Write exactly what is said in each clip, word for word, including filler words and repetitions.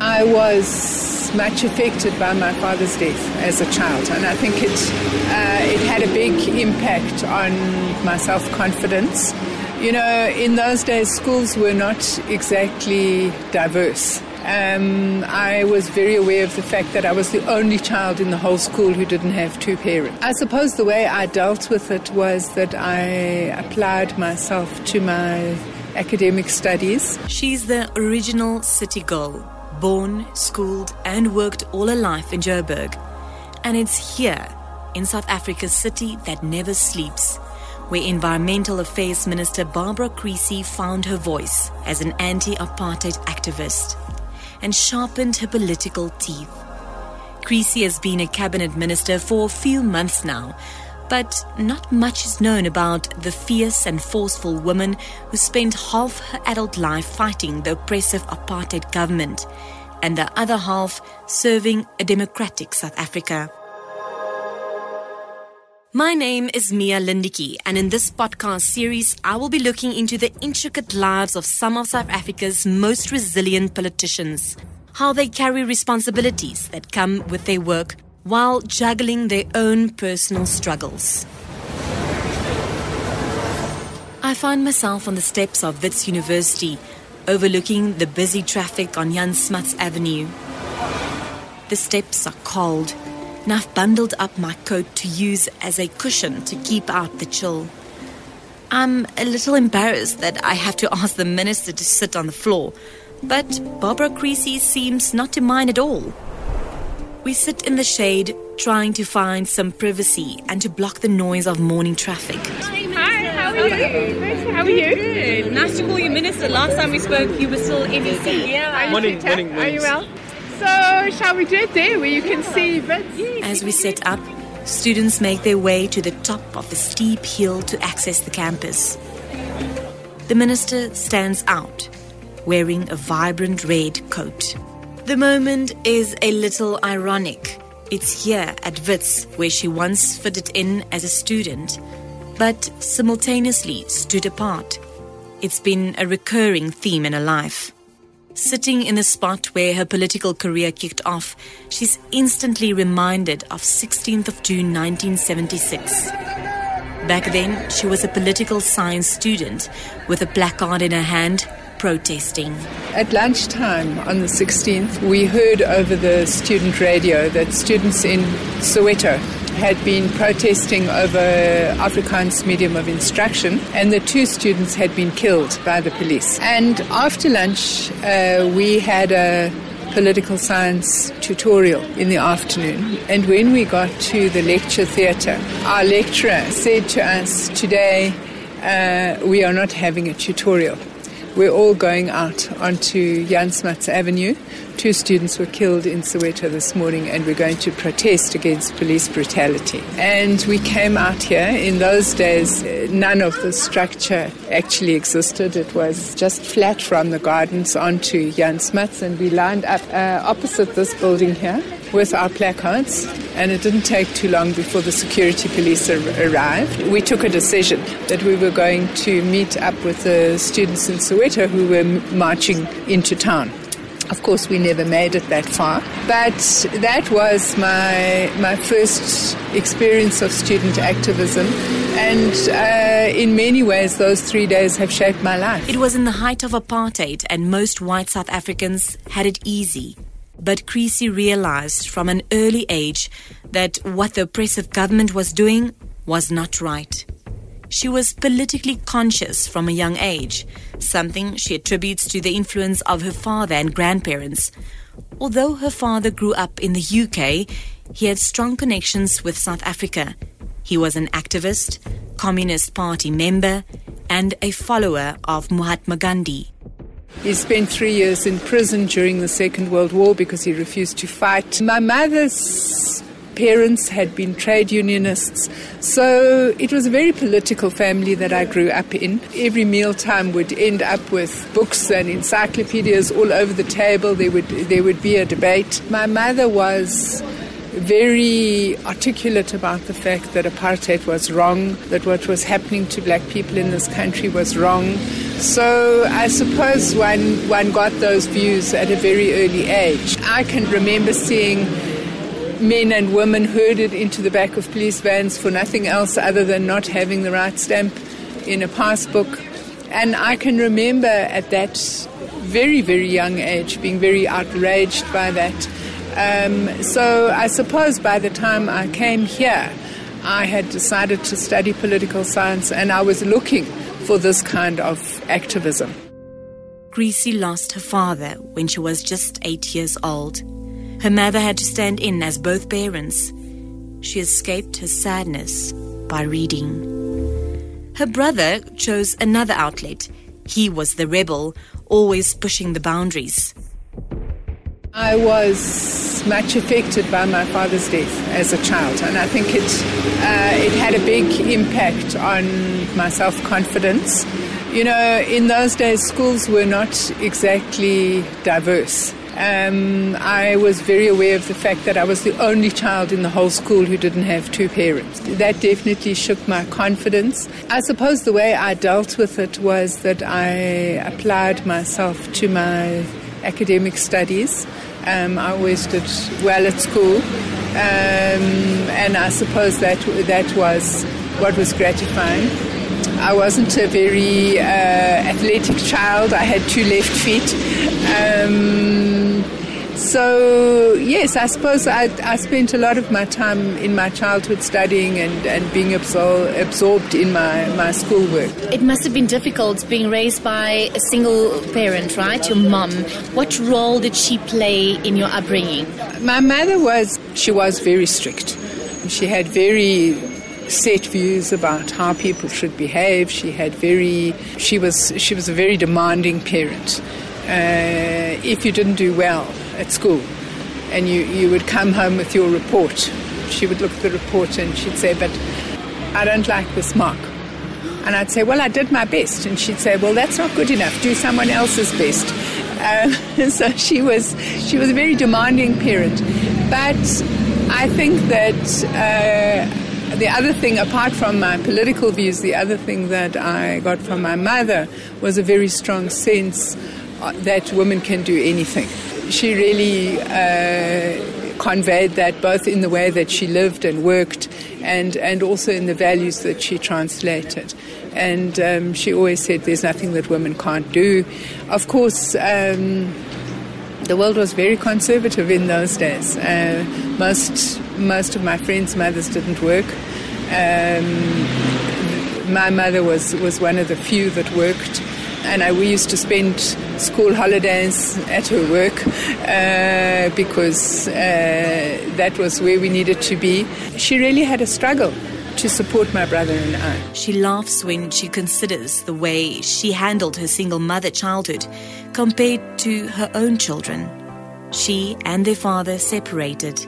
I was much affected by my father's death as a child, and I think it uh, it had a big impact on my self-confidence. You know, in those days, schools were not exactly diverse. Um, I was very aware of the fact that I was the only child in the whole school who didn't have two parents. I suppose the way I dealt with it was that I applied myself to my academic studies. She's the original city girl, born, schooled and worked all her life in Joburg. And it's here, in South Africa's city that never sleeps, where Environmental Affairs Minister Barbara Creecy found her voice as an anti-apartheid activist and sharpened her political teeth. Creecy has been a cabinet minister for a few months now, but not much is known about the fierce and forceful woman who spent half her adult life fighting the oppressive apartheid government and the other half serving a democratic South Africa. My name is Mia Lindeque, and in this podcast series, I will be looking into the intricate lives of some of South Africa's most resilient politicians, how they carry responsibilities that come with their work while juggling their own personal struggles. I find myself on the steps of Wits University, overlooking the busy traffic on Jan Smuts Avenue. The steps are cold, and I've bundled up my coat to use as a cushion to keep out the chill. I'm a little embarrassed that I have to ask the minister to sit on the floor, but Barbara Creecy seems not to mind at all. We sit in the shade, trying to find some privacy and to block the noise of morning traffic. Hi, how are you? How are you? Good. Nice to call you minister. Last time we spoke, you were still M E C. Yeah, morning, morning, morning. Are you well? So, shall we do it there where you can see Wits? As we set up, students make their way to the top of the steep hill to access the campus. The minister stands out, wearing a vibrant red coat. The moment is a little ironic. It's here at Wits where she once fitted in as a student, but simultaneously stood apart. It's been a recurring theme in her life. Sitting in the spot where her political career kicked off, she's instantly reminded of sixteenth of June nineteen seventy-six. Back then, she was a political science student with a placard in her hand, protesting. At lunchtime on the sixteenth, we heard over the student radio that students in Soweto had been protesting over Afrikaans medium of instruction, and the two students had been killed by the police. And after lunch, uh, we had a political science tutorial in the afternoon. And when we got to the lecture theatre, our lecturer said to us, today uh, we are not having a tutorial. We're all going out onto Jan Smuts Avenue. Two students were killed in Soweto this morning, and we're going to protest against police brutality. And we came out here. In those days, none of the structure actually existed. It was just flat from the gardens onto Jan Smuts, and we lined up uh, opposite this building here with our placards, and it didn't take too long before the security police ar- arrived. We took a decision that we were going to meet up with the students in Soweto who were m- marching into town. Of course, we never made it that far, but that was my my first experience of student activism, and uh, in many ways those three days have shaped my life. It was in the height of apartheid, and most white South Africans had it easy. But Creecy realized from an early age that what the oppressive government was doing was not right. She was politically conscious from a young age, something she attributes to the influence of her father and grandparents. Although her father grew up in the U K, he had strong connections with South Africa. He was an activist, Communist Party member, and a follower of Mahatma Gandhi. He spent three years in prison during the Second World War because he refused to fight. My mother's parents had been trade unionists, so it was a very political family that I grew up in. Every mealtime would end up with books and encyclopedias all over the table. There would there would be a debate. My mother was very articulate about the fact that apartheid was wrong, that what was happening to black people in this country was wrong. So I suppose one, one got those views at a very early age. I can remember seeing men and women herded into the back of police vans for nothing else other than not having the right stamp in a passbook. And I can remember at that very, very young age being very outraged by that. Um, so I suppose by the time I came here, I had decided to study political science and I was looking for this kind of activism. Creecy lost her father when she was just eight years old. Her mother had to stand in as both parents. She escaped her sadness by reading. Her brother chose another outlet. He was the rebel, always pushing the boundaries. I was much affected by my father's death as a child, and I think it, uh, it had a big impact on my self-confidence. You know, in those days, schools were not exactly diverse. Um, I was very aware of the fact that I was the only child in the whole school who didn't have two parents. That definitely shook my confidence. I suppose the way I dealt with it was that I applied myself to my academic studies. Um, I always did well at school, um, and I suppose that that was what was gratifying. I wasn't a very uh, athletic child. I had two left feet. Um, so, yes, I suppose I, I spent a lot of my time in my childhood studying and, and being absor- absorbed in my, my schoolwork. It must have been difficult being raised by a single parent, right? Your mum. What role did she play in your upbringing? My mother was, she was very strict. She had very set views about how people should behave. She had very, she was, she was a very demanding parent. Uh, if you didn't do well at school and you, you would come home with your report, she would look at the report and she'd say, but I don't like this mark. And I'd say, well, I did my best. And she'd say, well, that's not good enough. Do someone else's best. Um, and so she was, she was a very demanding parent. But I think that, uh, the other thing, apart from my political views, the other thing that I got from my mother was a very strong sense that women can do anything. She really uh, conveyed that both in the way that she lived and worked and, and also in the values that she translated. And um, she always said there's nothing that women can't do. Of course, um, the world was very conservative in those days. Uh, most most of my friends' mothers didn't work. Um, my mother was, was one of the few that worked. And I, we used to spend school holidays at her work uh, because uh, that was where we needed to be. She really had a struggle to support my brother and I. She laughs when she considers the way she handled her single mother childhood compared to her own children. She and their father separated,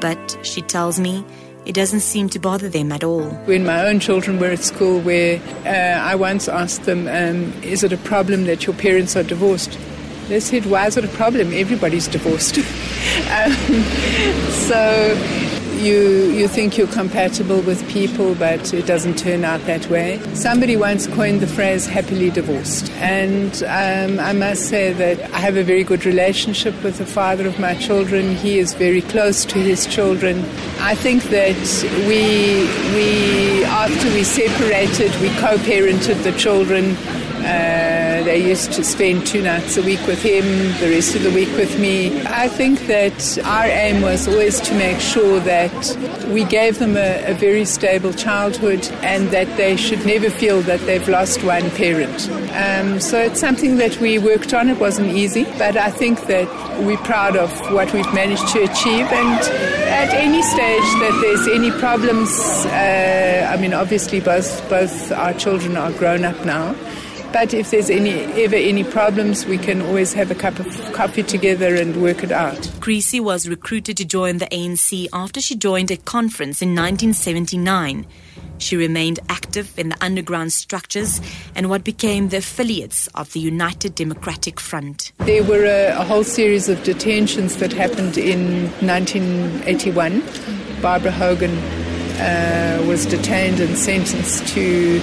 but she tells me it doesn't seem to bother them at all. When my own children were at school, where uh, I once asked them, um, is it a problem that your parents are divorced? They said, why is it a problem? Everybody's divorced. um, so... You you think you're compatible with people, but it doesn't turn out that way. Somebody once coined the phrase happily divorced. And um, I must say that I have a very good relationship with the father of my children. He is very close to his children. I think that we, we after we separated, we co-parented the children. Uh, they used to spend two nights a week with him, the rest of the week with me. I think that our aim was always to make sure that we gave them a, a very stable childhood and that they should never feel that they've lost one parent. Um, so it's something that we worked on. It wasn't easy, but I think that we're proud of what we've managed to achieve. And at any stage that there's any problems, uh, I mean, obviously both both our children are grown up now. But if there's any ever any problems, we can always have a cup of coffee together and work it out. Creecy was recruited to join the A N C after she joined a conference in nineteen seventy-nine. She remained active in the underground structures and what became the affiliates of the United Democratic Front. There were a, a whole series of detentions that happened in nineteen eighty-one. Barbara Hogan uh, was detained and sentenced to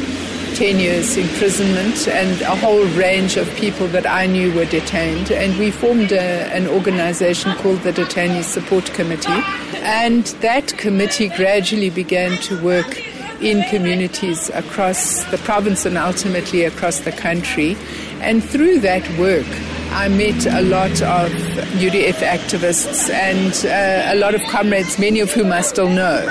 ten years imprisonment, and a whole range of people that I knew were detained. And we formed a, an organization called the Detainees Support Committee. And that committee gradually began to work in communities across the province and ultimately across the country. And through that work, I met a lot of U D F activists and uh, a lot of comrades, many of whom I still know.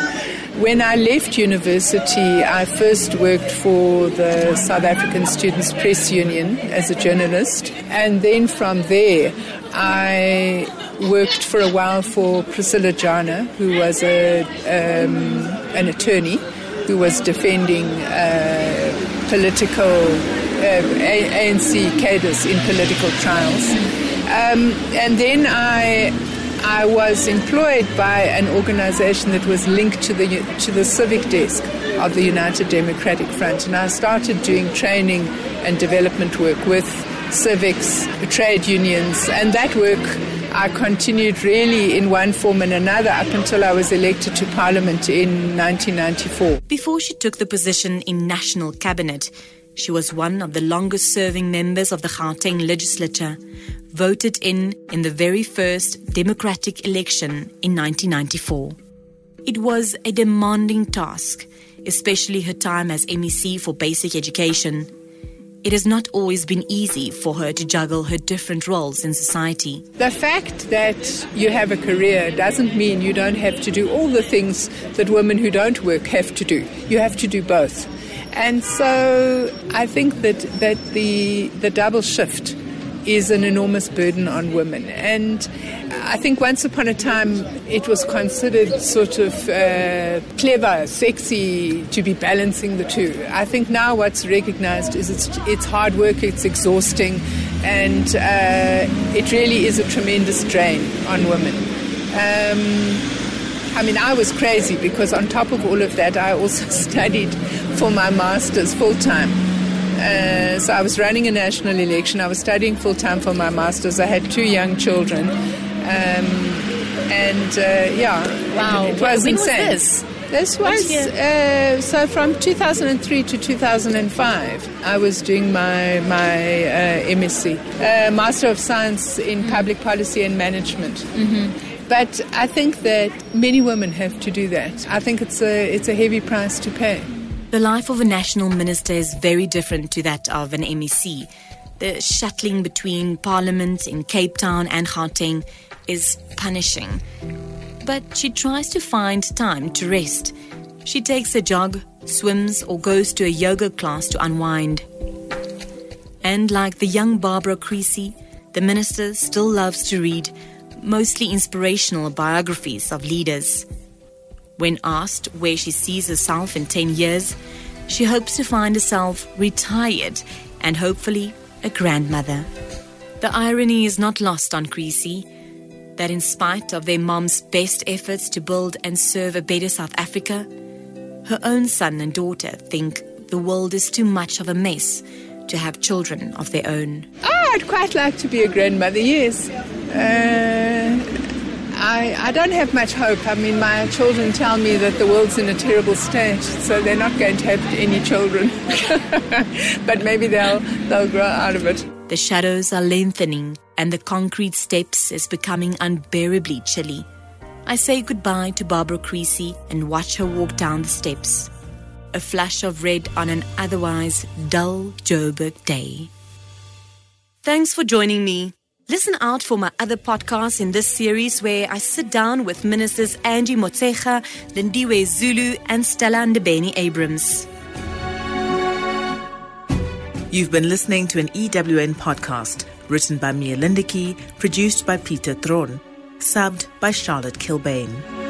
When I left university, I first worked for the South African Students' Press Union as a journalist. And then from there, I worked for a while for Priscilla Jana, who was a, um, an attorney who was defending uh, political uh, A N C cadres in political trials. Um, and then I... I was employed by an organisation that was linked to the to the civic desk of the United Democratic Front, and I started doing training and development work with civics, trade unions, and that work I continued really in one form and another up until I was elected to Parliament in nineteen ninety-four. Before she took the position in National Cabinet, she was one of the longest-serving members of the Gauteng Legislature, voted in in the very first democratic election in nineteen ninety-four. It was a demanding task, especially her time as M E C for Basic Education. It has not always been easy for her to juggle her different roles in society. The fact that you have a career doesn't mean you don't have to do all the things that women who don't work have to do. You have to do both. And so I think that, that the the double shift is an enormous burden on women. And I think once upon a time it was considered sort of uh, clever, sexy to be balancing the two. I think now what's recognized is it's, it's hard work, it's exhausting, and uh, it really is a tremendous drain on women. Um, I mean, I was crazy because on top of all of that, I also studied for my master's full-time. Uh, so I was running a national election. I was studying full-time for my master's. I had two young children. Um, and, uh, yeah, wow. it, it was when insane. Was this? This was, uh, so from two thousand three to two thousand five, I was doing my, my uh, M Sc, uh, Master of Science in mm-hmm. Public Policy and Management. Mm-hmm. But I think that many women have to do that. I think it's a it's a heavy price to pay. The life of a national minister is very different to that of an M E C. The shuttling between Parliament in Cape Town and Gauteng is punishing. But she tries to find time to rest. She takes a jog, swims or goes to a yoga class to unwind. And like the young Barbara Creecy, the minister still loves to read mostly inspirational biographies of leaders. When asked where she sees herself in ten years, she hopes to find herself retired and hopefully a grandmother. The irony is not lost on Creecy, that in spite of their mom's best efforts to build and serve a better South Africa, her own son and daughter think the world is too much of a mess to have children of their own. Oh, I'd quite like to be a grandmother, yes. Uh, I, I don't have much hope. I mean, my children tell me that the world's in a terrible state, so they're not going to have any children. But maybe they'll they'll grow out of it. The shadows are lengthening and the concrete steps is becoming unbearably chilly. I say goodbye to Barbara Creecy and watch her walk down the steps. A flash of red on an otherwise dull Joburg day. Thanks for joining me. Listen out for my other podcasts in this series where I sit down with ministers Angie Motshekga, Lindiwe Zulu and Stella Ndebeni-Abrams. You've been listening to an E W N podcast written by Mia Lindeque, produced by Peter Thron, subbed by Charlotte Kilbane.